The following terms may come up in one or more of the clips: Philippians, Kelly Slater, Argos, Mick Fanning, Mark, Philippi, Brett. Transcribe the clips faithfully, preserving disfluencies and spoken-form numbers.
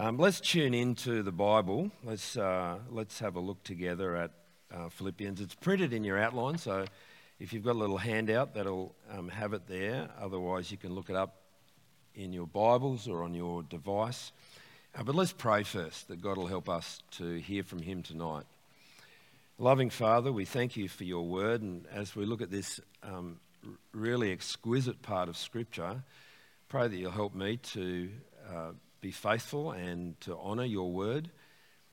Um, let's tune into the Bible. Let's uh, let's have a look together at uh, Philippians. It's printed in your outline, so if you've got a little handout, that'll um, have it there. Otherwise, you can look it up in your Bibles or on your device. Uh, but let's pray first that God will help us to hear from Him tonight. Loving Father, we thank You for Your Word, and as we look at this um, really exquisite part of Scripture, pray that You'll help me to Uh, be faithful and to honour Your Word.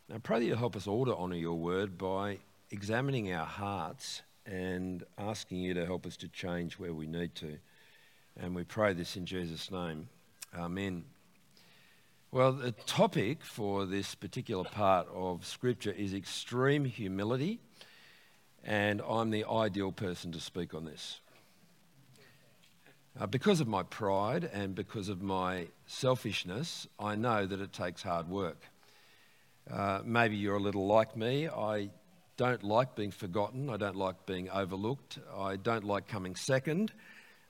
And I pray that You'll help us all to honour Your Word by examining our hearts and asking You to help us to change where we need to. And we pray this in Jesus' name. Amen. Well, the topic for this particular part of Scripture is extreme humility, and I'm the ideal person to speak on this. Uh, because of my pride and because of my selfishness, I know that it takes hard work. Uh, maybe you're a little like me. I don't like being forgotten. I don't like being overlooked. I don't like coming second.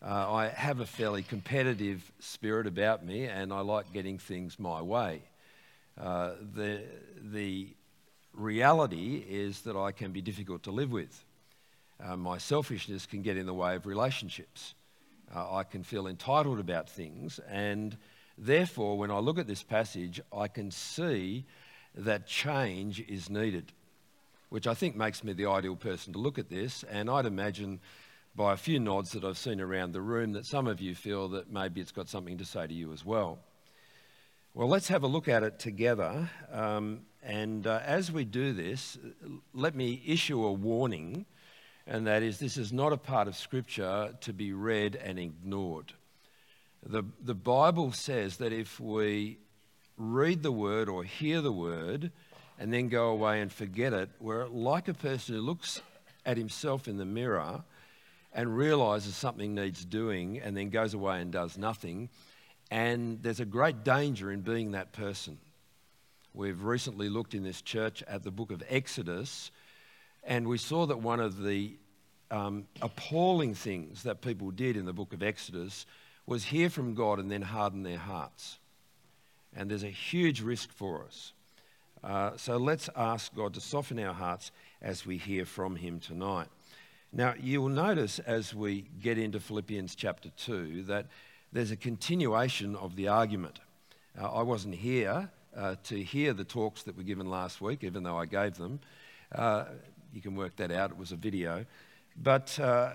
Uh, I have a fairly competitive spirit about me, and I like getting things my way. Uh, the, the reality is that I can be difficult to live with. Uh, my selfishness can get in the way of relationships. Uh, I can feel entitled about things, and therefore when I look at this passage I can see that change is needed, which I think makes me the ideal person to look at this. And I'd imagine by a few nods that I've seen around the room that some of you feel that maybe it's got something to say to you as well. Well, let's have a look at it together, um, and uh, as we do this, let me issue a warning. And that is, this is not a part of Scripture to be read and ignored. The, the Bible says that if we read the Word or hear the Word and then go away and forget it, we're like a person who looks at himself in the mirror and realises something needs doing and then goes away and does nothing. And there's a great danger in being that person. We've recently looked in this church at the book of Exodus, and we saw that one of the um, appalling things that people did in the book of Exodus was hear from God and then harden their hearts. And there's a huge risk for us. Uh, so let's ask God to soften our hearts as we hear from Him tonight. Now, you will notice as we get into Philippians chapter two that there's a continuation of the argument. Uh, I wasn't here uh, to hear the talks that were given last week, even though I gave them. Uh, You can work that out. It was a video. But uh,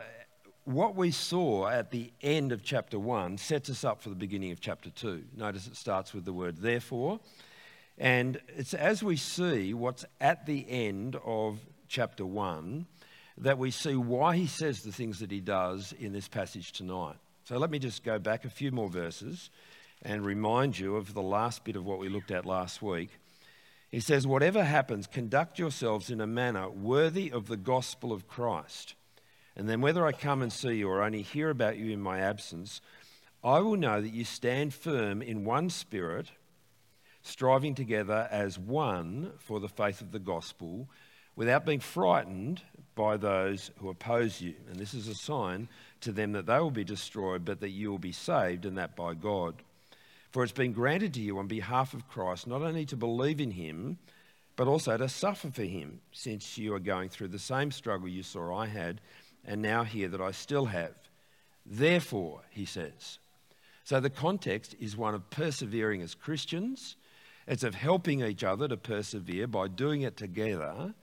what we saw at the end of chapter one sets us up for the beginning of chapter two. Notice it starts with the word therefore. And it's as we see what's at the end of chapter one that we see why he says the things that he does in this passage tonight. So let me just go back a few more verses and remind you of the last bit of what we looked at last week. He says, whatever happens, conduct yourselves in a manner worthy of the gospel of Christ. And then whether I come and see you or only hear about you in my absence, I will know that you stand firm in one spirit, striving together as one for the faith of the gospel, without being frightened by those who oppose you. And this is a sign to them that they will be destroyed, but that you will be saved, and that by God. For it's been granted to you on behalf of Christ not only to believe in him, but also to suffer for him, since you are going through the same struggle you saw I had, and now hear that I still have. Therefore, he says. So the context is one of persevering as Christians. It's of helping each other to persevere by doing it together.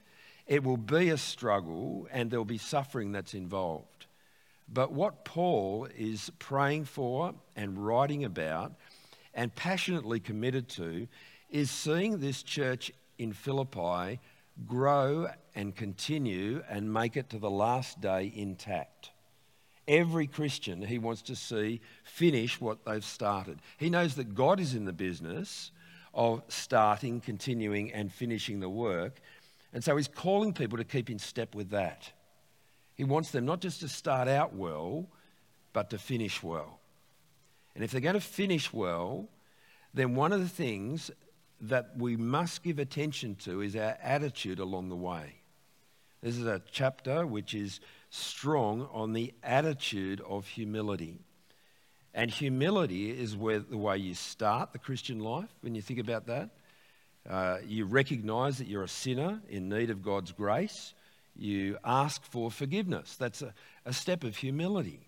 It will be a struggle, and there'll be suffering that's involved. But what Paul is praying for and writing about and passionately committed to is seeing this church in Philippi grow and continue and make it to the last day intact. Every Christian he wants to see finish what they've started. He knows that God is in the business of starting, continuing and finishing the work, and so he's calling people to keep in step with that. He wants them not just to start out well, but to finish well. And if they're going to finish well, then one of the things that we must give attention to is our attitude along the way. This is a chapter which is strong on the attitude of humility. And humility is where the way you start the Christian life. When you think about that, uh, you recognize that you're a sinner in need of God's grace. You ask for forgiveness. That's a, a step of humility.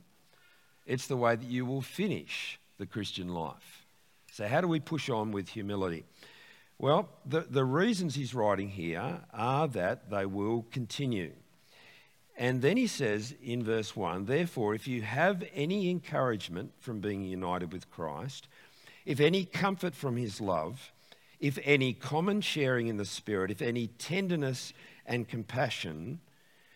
It's the way that you will finish the Christian life. So how do we push on with humility? Well, the, the reasons he's writing here are that they will continue. And then he says in verse one, therefore, if you have any encouragement from being united with Christ, if any comfort from his love, if any common sharing in the Spirit, if any tenderness and compassion,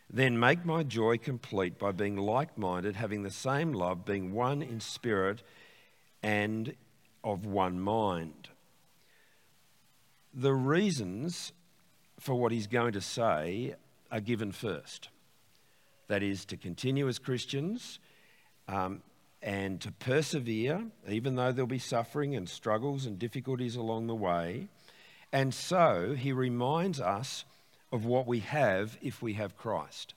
then make my joy complete by being like-minded, having the same love, being one in spirit and of one mind. The reasons for what he's going to say are given first. That is, to continue as Christians um, and to persevere, even though there'll be suffering and struggles and difficulties along the way. And so he reminds us of what we have if we have Christ.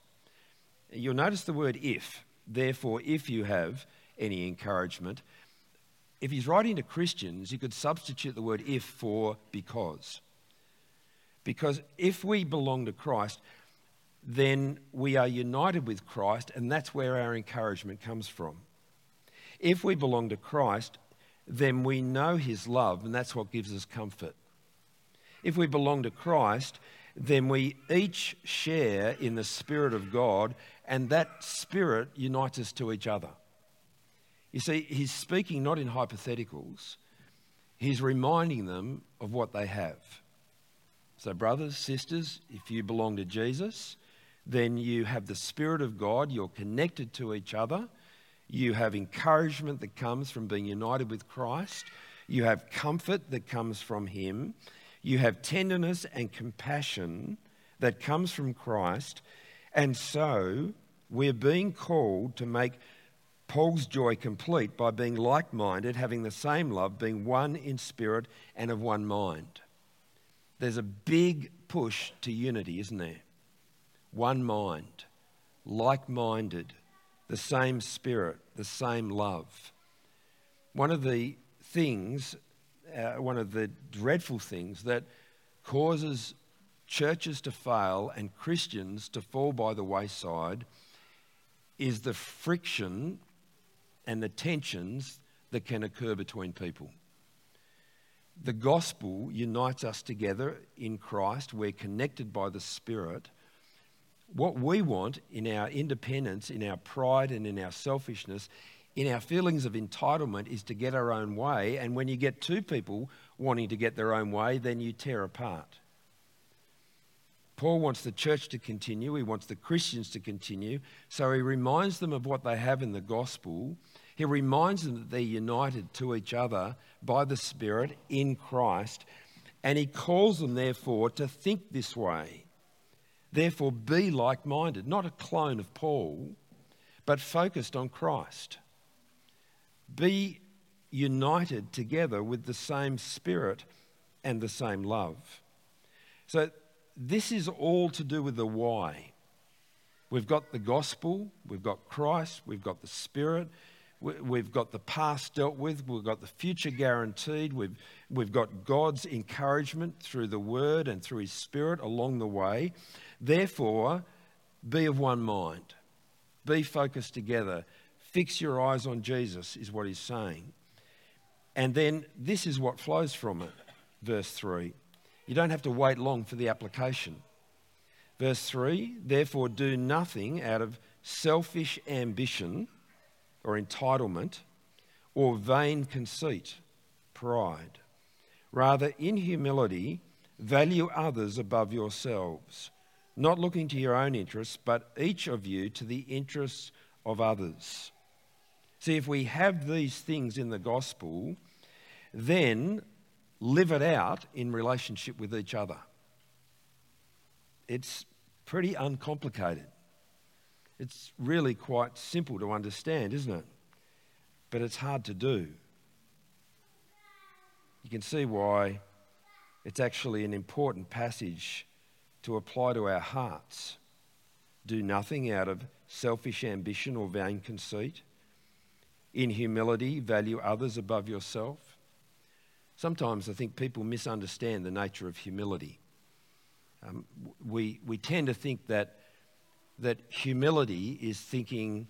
You'll notice the word if. Therefore, if you have any encouragement. If he's writing to Christians, you could substitute the word if for because. Because if we belong to Christ, then we are united with Christ, and that's where our encouragement comes from. If we belong to Christ, then we know his love, and that's what gives us comfort. If we belong to Christ, then we each share in the Spirit of God, and that Spirit unites us to each other. You see, he's speaking not in hypotheticals. He's reminding them of what they have. So brothers, sisters, if you belong to Jesus, then you have the Spirit of God, you're connected to each other, you have encouragement that comes from being united with Christ, you have comfort that comes from him, you have tenderness and compassion that comes from Christ, and so we're being called to make Paul's joy complete by being like-minded, having the same love, being one in spirit and of one mind. There's a big push to unity, isn't there? One mind, like-minded, the same spirit, the same love. One of the things, uh, one of the dreadful things that causes churches to fail and Christians to fall by the wayside is the friction and the tensions that can occur between people. The gospel unites us together in Christ. We're connected by the Spirit. What we want in our independence, in our pride and in our selfishness, in our feelings of entitlement is to get our own way. And when you get two people wanting to get their own way, then you tear apart. Paul wants the church to continue. He wants the Christians to continue. So he reminds them of what they have in the gospel. He reminds them that they're united to each other by the Spirit in Christ. And he calls them, therefore, to think this way. Therefore, be like-minded, not a clone of Paul, but focused on Christ. Be united together with the same Spirit and the same love. So this is all to do with the why. We've got the gospel, we've got Christ, we've got the Spirit, we've got the past dealt with, we've got the future guaranteed, we've, we've got God's encouragement through the Word and through his Spirit along the way. Therefore, be of one mind, be focused together, fix your eyes on Jesus is what he's saying. And then this is what flows from it, verse three. You don't have to wait long for the application. Verse three, therefore do nothing out of selfish ambition or entitlement, or vain conceit, pride. Rather, in humility, value others above yourselves, not looking to your own interests, but each of you to the interests of others. See, if we have these things in the gospel, then live it out in relationship with each other. It's pretty uncomplicated. It's really quite simple to understand, isn't it? But it's hard to do. You can see why it's actually an important passage to apply to our hearts. Do nothing out of selfish ambition or vain conceit. in humility, value others above yourself. Sometimes I think people misunderstand the nature of humility. Um, we we tend to think that that humility is thinking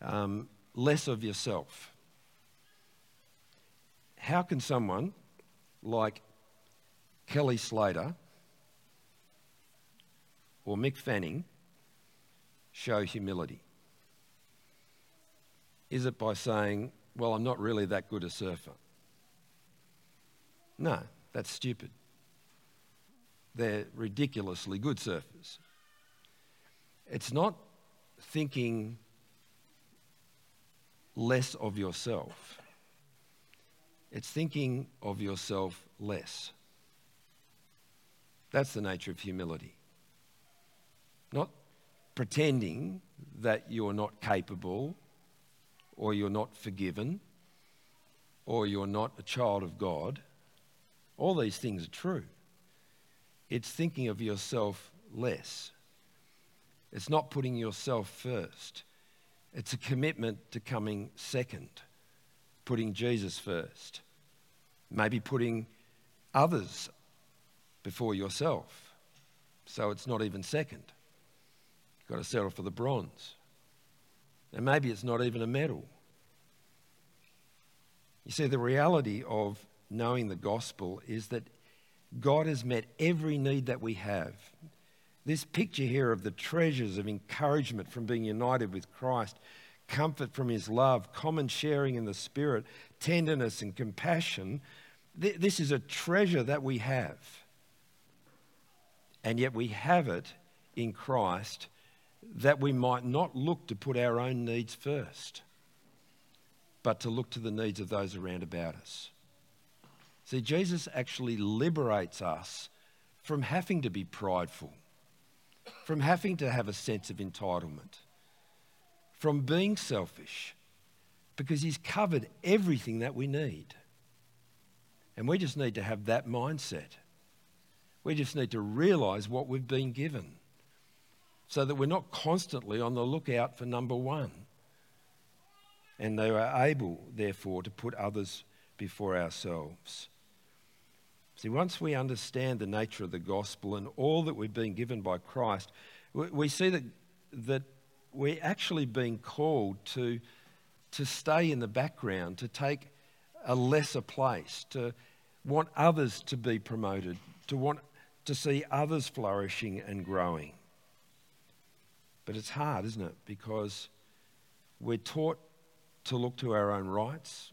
um, less of yourself. How can someone like Kelly Slater or Mick Fanning show humility? Is it by saying, well, I'm not really that good a surfer? No, that's stupid. They're ridiculously good surfers. It's not thinking less of yourself. It's thinking of yourself less. That's the nature of humility. Not pretending that you're not capable, or you're not forgiven, or you're not a child of God. All these things are true. It's thinking of yourself less. It's not putting yourself first. It's a commitment to coming second, putting Jesus first, maybe putting others before yourself. So it's not even second. You've got to settle for the bronze. And maybe it's not even a medal. You see, the reality of knowing the gospel is that God has met every need that we have. This picture here of the treasures of encouragement from being united with Christ, comfort from his love, common sharing in the Spirit, tenderness and compassion, th- this is a treasure that we have. And yet we have it in Christ that we might not look to put our own needs first, but to look to the needs of those around about us. See, Jesus actually liberates us from having to be prideful, from having to have a sense of entitlement, from being selfish, because he's covered everything that we need. And we just need to have that mindset. We just need to realise what we've been given so that we're not constantly on the lookout for number one. And they are able, therefore, to put others before ourselves. See, once we understand the nature of the gospel and all that we've been given by Christ, we see that that we're actually being called to, to stay in the background, to take a lesser place, to want others to be promoted, to want to see others flourishing and growing. But it's hard, isn't it? Because we're taught to look to our own rights.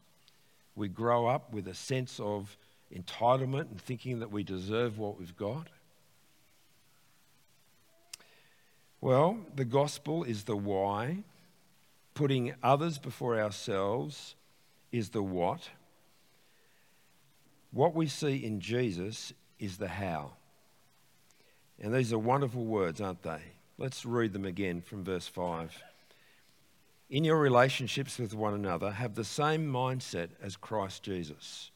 We grow up with a sense of entitlement and thinking that we deserve what we've got. Well, the gospel is the why. Putting others before ourselves is the what. What we see in Jesus is the how. And these are wonderful words, aren't they? Let's read them again from verse five. In your relationships with one another, have the same mindset as Christ Jesus,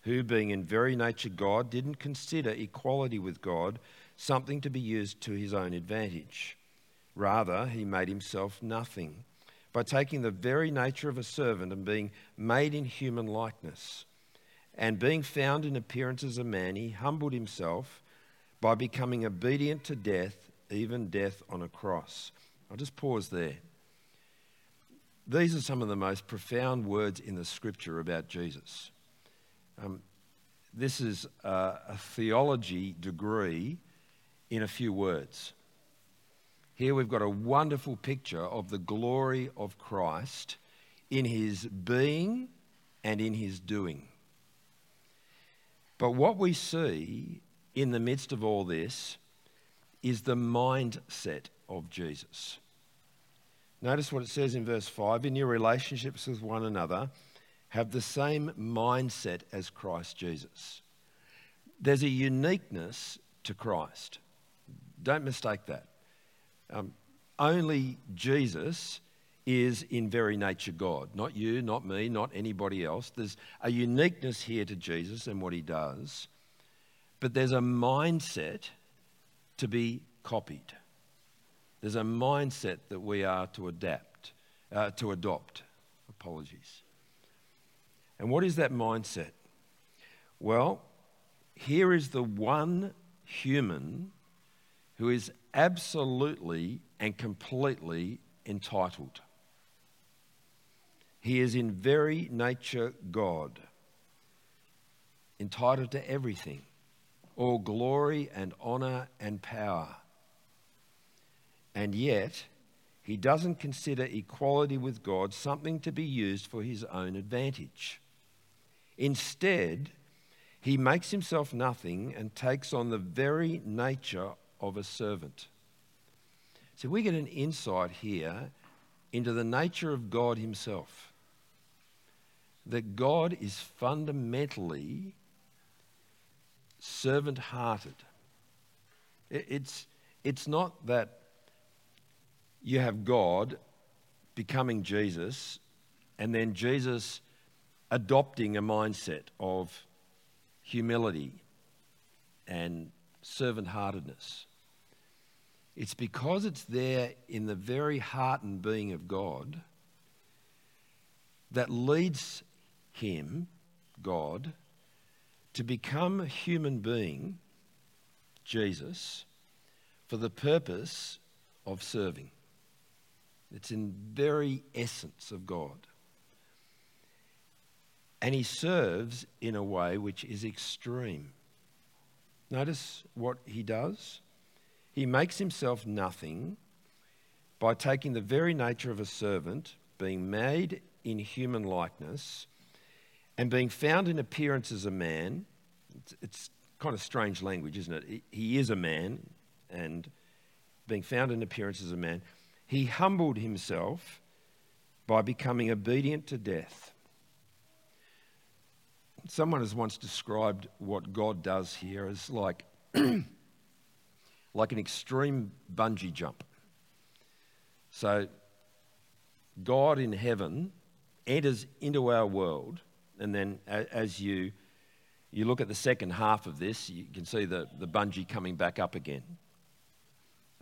who, being in very nature God, didn't consider equality with God something to be used to his own advantage. Rather, he made himself nothing by taking the very nature of a servant and being made in human likeness. And being found in appearance as a man, he humbled himself by becoming obedient to death, even death on a cross. I'll just pause there. These are some of the most profound words in the scripture about Jesus. Um, this is a, a theology degree in a few words. Here we've got a wonderful picture of the glory of Christ in his being and in his doing. But what we see in the midst of all this is the mindset of Jesus. Notice what it says in verse five, in your relationships with one another, have the same mindset as Christ Jesus. There's a uniqueness to Christ. Don't mistake that. Um, only Jesus is in very nature God. Not you, not me, not anybody else. There's a uniqueness here to Jesus and what he does. But there's a mindset to be copied. There's a mindset that we are to adapt, uh, to adopt. I Apologies. And what is that mindset? Well, here is the one human who is absolutely and completely entitled. He is in very nature God, entitled to everything, all glory and honor and power. And yet, he doesn't consider equality with God something to be used for his own advantage. Instead, he makes himself nothing and takes on the very nature of a servant. So we get an insight here into the nature of God himself. That God is fundamentally servant-hearted. It's, it's not that you have God becoming Jesus and then Jesus adopting a mindset of humility and servant-heartedness. It's because it's there in the very heart and being of God that leads him, God, to become a human being, Jesus, for the purpose of serving. It's in very essence of God. And he serves in a way which is extreme. Notice what he does. He makes himself nothing by taking the very nature of a servant, being made in human likeness, and being found in appearance as a man. It's, it's kind of strange language, isn't it? He is a man, and being found in appearance as a man, he humbled himself by becoming obedient to death. Someone has once described what God does here as like, like an extreme bungee jump. So God in heaven enters into our world, and then as you you look at the second half of this, you can see the, the bungee coming back up again.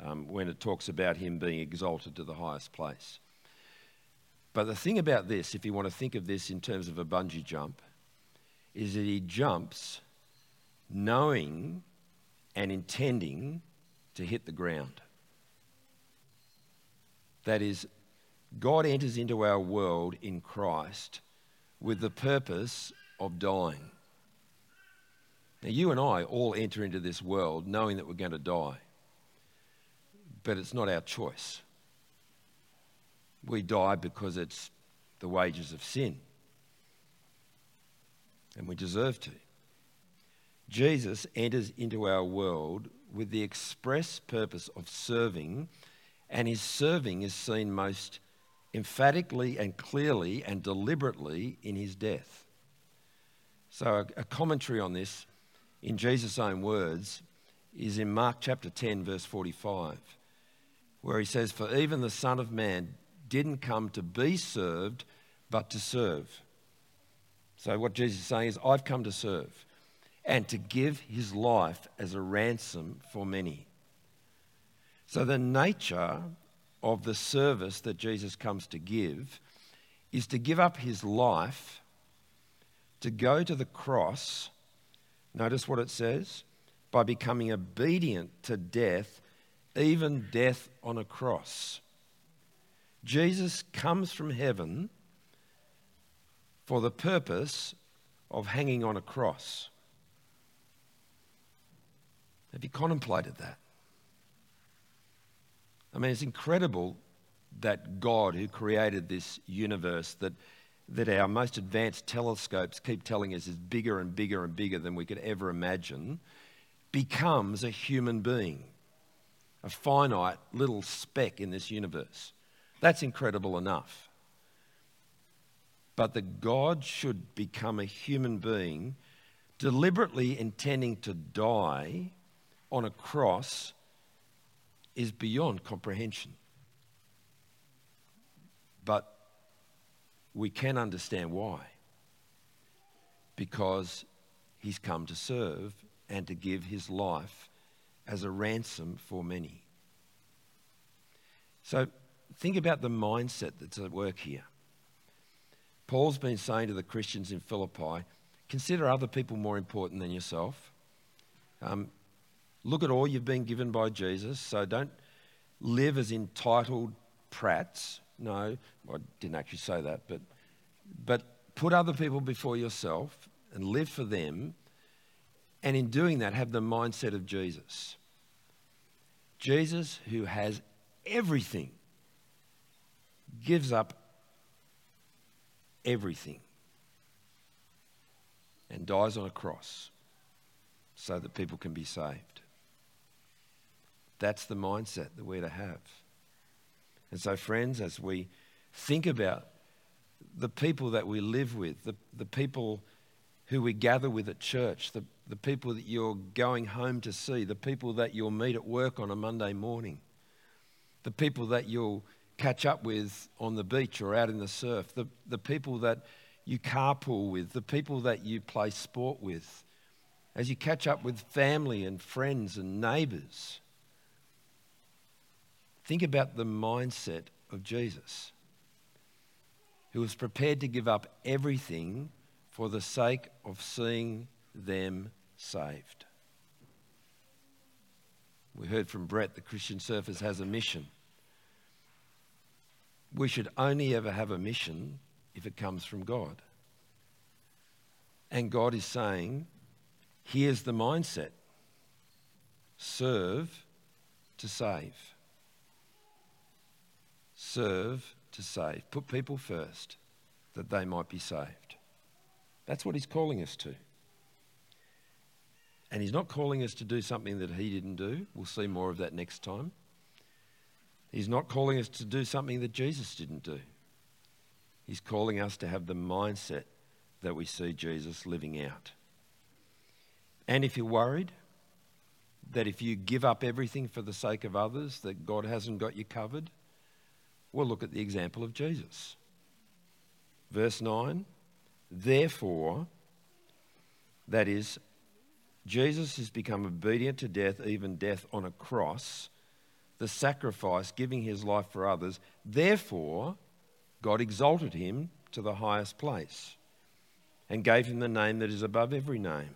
Um, when it talks about him being exalted to the highest place. But the thing about this, if you want to think of this in terms of a bungee jump, is that he jumps knowing and intending to hit the ground. That is, God enters into our world in Christ with the purpose of dying. Now, you and I all enter into this world knowing that we're going to die. But it's not our choice. We die because it's the wages of sin. And we deserve to. Jesus enters into our world with the express purpose of serving, and his serving is seen most emphatically and clearly and deliberately in his death. So a commentary on this, in Jesus' own words, is in Mark chapter ten, verse forty-five. Where he says, "For even the Son of Man didn't come to be served, but to serve." So what Jesus is saying is, I've come to serve and to give his life as a ransom for many. So the nature of the service that Jesus comes to give is to give up his life, to go to the cross, notice what it says, by becoming obedient to death, even death on a cross. Jesus comes from heaven for the purpose of hanging on a cross. Have you contemplated that? I mean, it's incredible that God, who created this universe, that, that our most advanced telescopes keep telling us is bigger and bigger and bigger than we could ever imagine, becomes a human being. A finite little speck in this universe. That's incredible enough. But that God should become a human being, deliberately intending to die on a cross, is beyond comprehension. But we can understand why. Because he's come to serve and to give his life as a ransom for many. So think about the mindset that's at work here. Paul's been saying to the Christians in Philippi, consider other people more important than yourself. Um, look at all you've been given by Jesus. So don't live as entitled prats. No, well, I didn't actually say that, but but put other people before yourself and live for them. And in doing that, have the mindset of Jesus. Jesus, who has everything, gives up everything and dies on a cross so that people can be saved. That's the mindset that we're to have. And so, friends, as we think about the people that we live with, the, the people who we gather with at church, the, the people that you're going home to see, the people that you'll meet at work on a Monday morning, the people that you'll catch up with on the beach or out in the surf, the, the people that you carpool with, the people that you play sport with, as you catch up with family and friends and neighbours, think about the mindset of Jesus, who was prepared to give up everything for the sake of seeing them saved. We heard from Brett, the Christian Surfers has a mission. We should only ever have a mission if it comes from God. And God is saying, here's the mindset. Serve to save. Serve to save. Put people first that they might be saved. That's what he's calling us to. And he's not calling us to do something that he didn't do. We'll see more of that next time. He's not calling us to do something that Jesus didn't do. He's calling us to have the mindset that we see Jesus living out. And if you're worried that if you give up everything for the sake of others, that God hasn't got you covered, well, look at the example of Jesus. Verse nine, therefore, that is, Jesus has become obedient to death, even death on a cross, the sacrifice, giving his life for others. Therefore, God exalted him to the highest place and gave him the name that is above every name,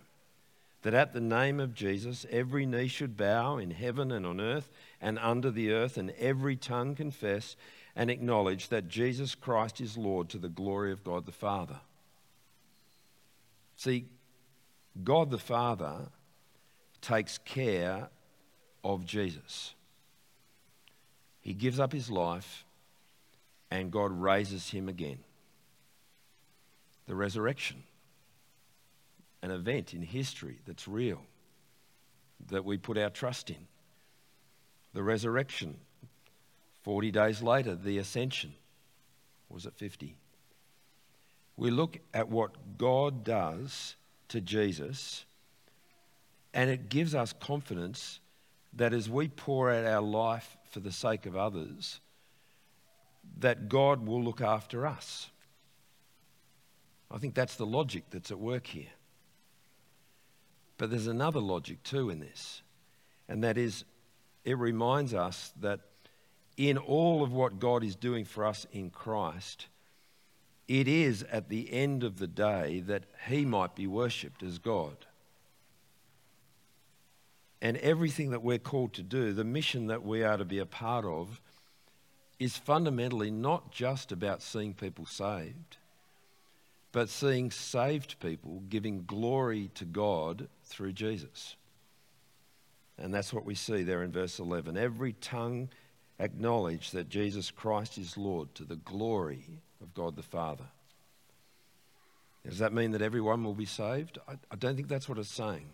that at the name of Jesus every knee should bow in heaven and on earth and under the earth, and every tongue confess and acknowledge that Jesus Christ is Lord, to the glory of God the Father. See, God the Father takes care of Jesus. He gives up his life and God raises him again. The resurrection, an event in history that's real, that we put our trust in. The resurrection, forty days later, the ascension, was it fifty? We look at what God does to Jesus and it gives us confidence that as we pour out our life for the sake of others, that God will look after us. I think that's the logic that's at work here. But there's another logic too in this, and that is, it reminds us that in all of what God is doing for us in Christ, it is at the end of the day that he might be worshipped as God. And everything that we're called to do, the mission that we are to be a part of, is fundamentally not just about seeing people saved, but seeing saved people giving glory to God through Jesus. And that's what we see there in verse eleven. Every tongue acknowledge that Jesus Christ is Lord, to the glory of God the Father. Does that mean that everyone will be saved? I, I don't think that's what it's saying.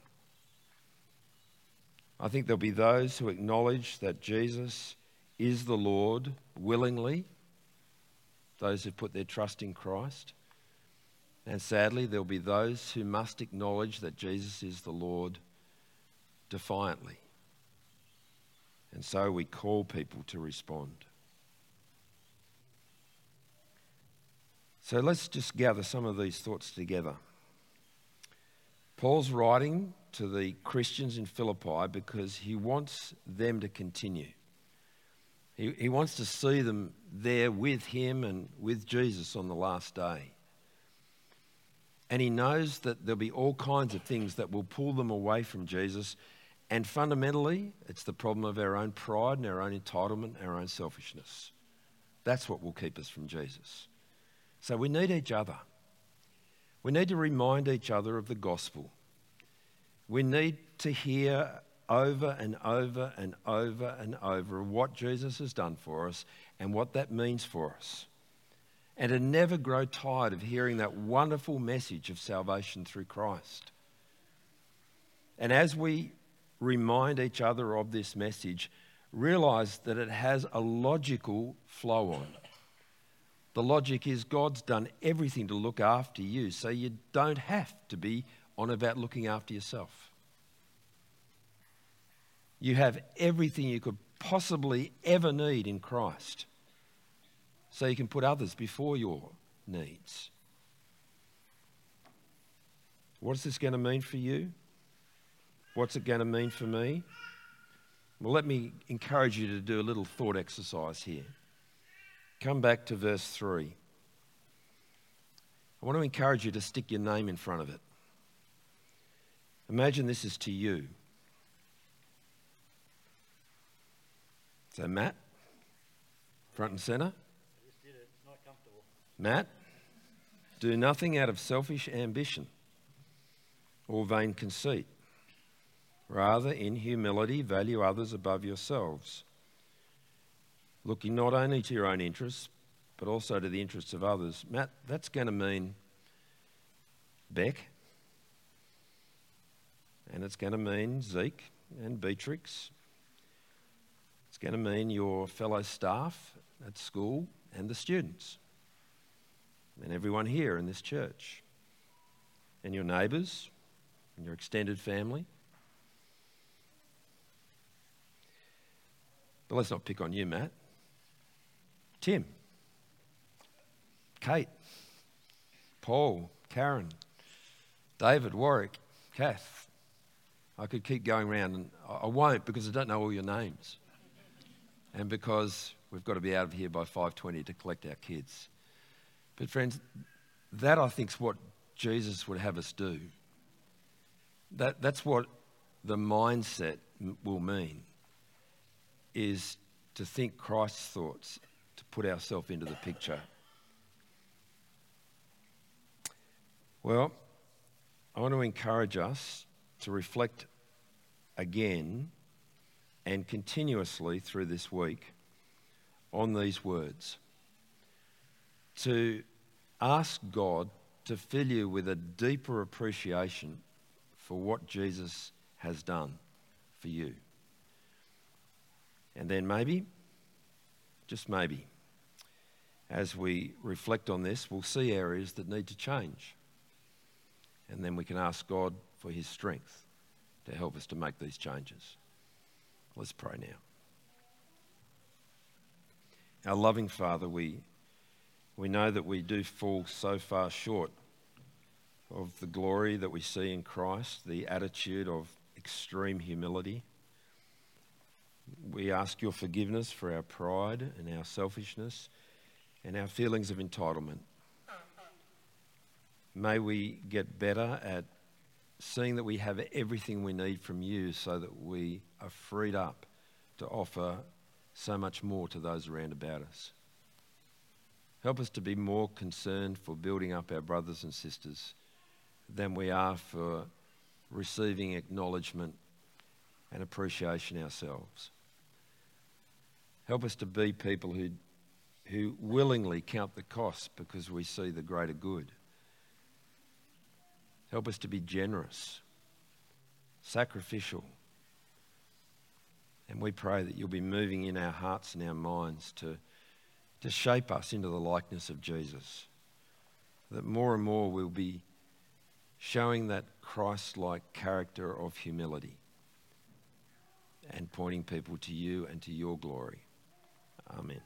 I think there'll be those who acknowledge that Jesus is the Lord willingly, those who put their trust in Christ. And sadly, there'll be those who must acknowledge that Jesus is the Lord defiantly. And so we call people to respond. So let's just gather some of these thoughts together. Paul's writing to the Christians in Philippi because he wants them to continue. He, he wants to see them there with him and with Jesus on the last day. And he knows that there'll be all kinds of things that will pull them away from Jesus. And fundamentally, it's the problem of our own pride and our own entitlement, and our own selfishness. That's what will keep us from Jesus. So we need each other. We need to remind each other of the gospel. We need to hear over and over and over and over what Jesus has done for us and what that means for us. And to never grow tired of hearing that wonderful message of salvation through Christ. And as we remind each other of this message, realise that it has a logical flow on it. The logic is God's done everything to look after you, so you don't have to be on about looking after yourself. You have everything you could possibly ever need in Christ, so you can put others before your needs. What is this going to mean for you? What's it going to mean for me? Well, let me encourage you to do a little thought exercise here. Come back to verse three. I want to encourage you to stick your name in front of it. Imagine this is to you. So Matt, front and centre. I just did it. It's not comfortable. Matt, do nothing out of selfish ambition or vain conceit. Rather, in humility, value others above yourselves, looking not only to your own interests, but also to the interests of others. Matt, that's going to mean Beck, and it's going to mean Zeke and Beatrix. It's going to mean your fellow staff at school and the students, and everyone here in this church, and your neighbours, and your extended family. But let's not pick on you, Matt. Tim, Kate, Paul, Karen, David, Warwick, Kath. I could keep going round, and I won't because I don't know all your names. And because we've got to be out of here by five twenty to collect our kids. But friends, that I think is what Jesus would have us do. That, that's what the mindset m- will mean. Is to think Christ's thoughts, to put ourselves into the picture. Well, I want to encourage us to reflect again and continuously through this week on these words. To ask God to fill you with a deeper appreciation for what Jesus has done for you. And then maybe, just maybe, as we reflect on this, we'll see areas that need to change. And then we can ask God for his strength to help us to make these changes. Let's pray now. Our loving Father, we, we know that we do fall so far short of the glory that we see in Christ, the attitude of extreme humility. We ask your forgiveness for our pride and our selfishness and our feelings of entitlement. May we get better at seeing that we have everything we need from you so that we are freed up to offer so much more to those around about us. Help us to be more concerned for building up our brothers and sisters than we are for receiving acknowledgement and appreciation ourselves. Help us to be people who who willingly count the cost because we see the greater good. Help us to be generous, sacrificial. And we pray that you'll be moving in our hearts and our minds to, to shape us into the likeness of Jesus, that more and more we'll be showing that Christ-like character of humility and pointing people to you and to your glory. Amen.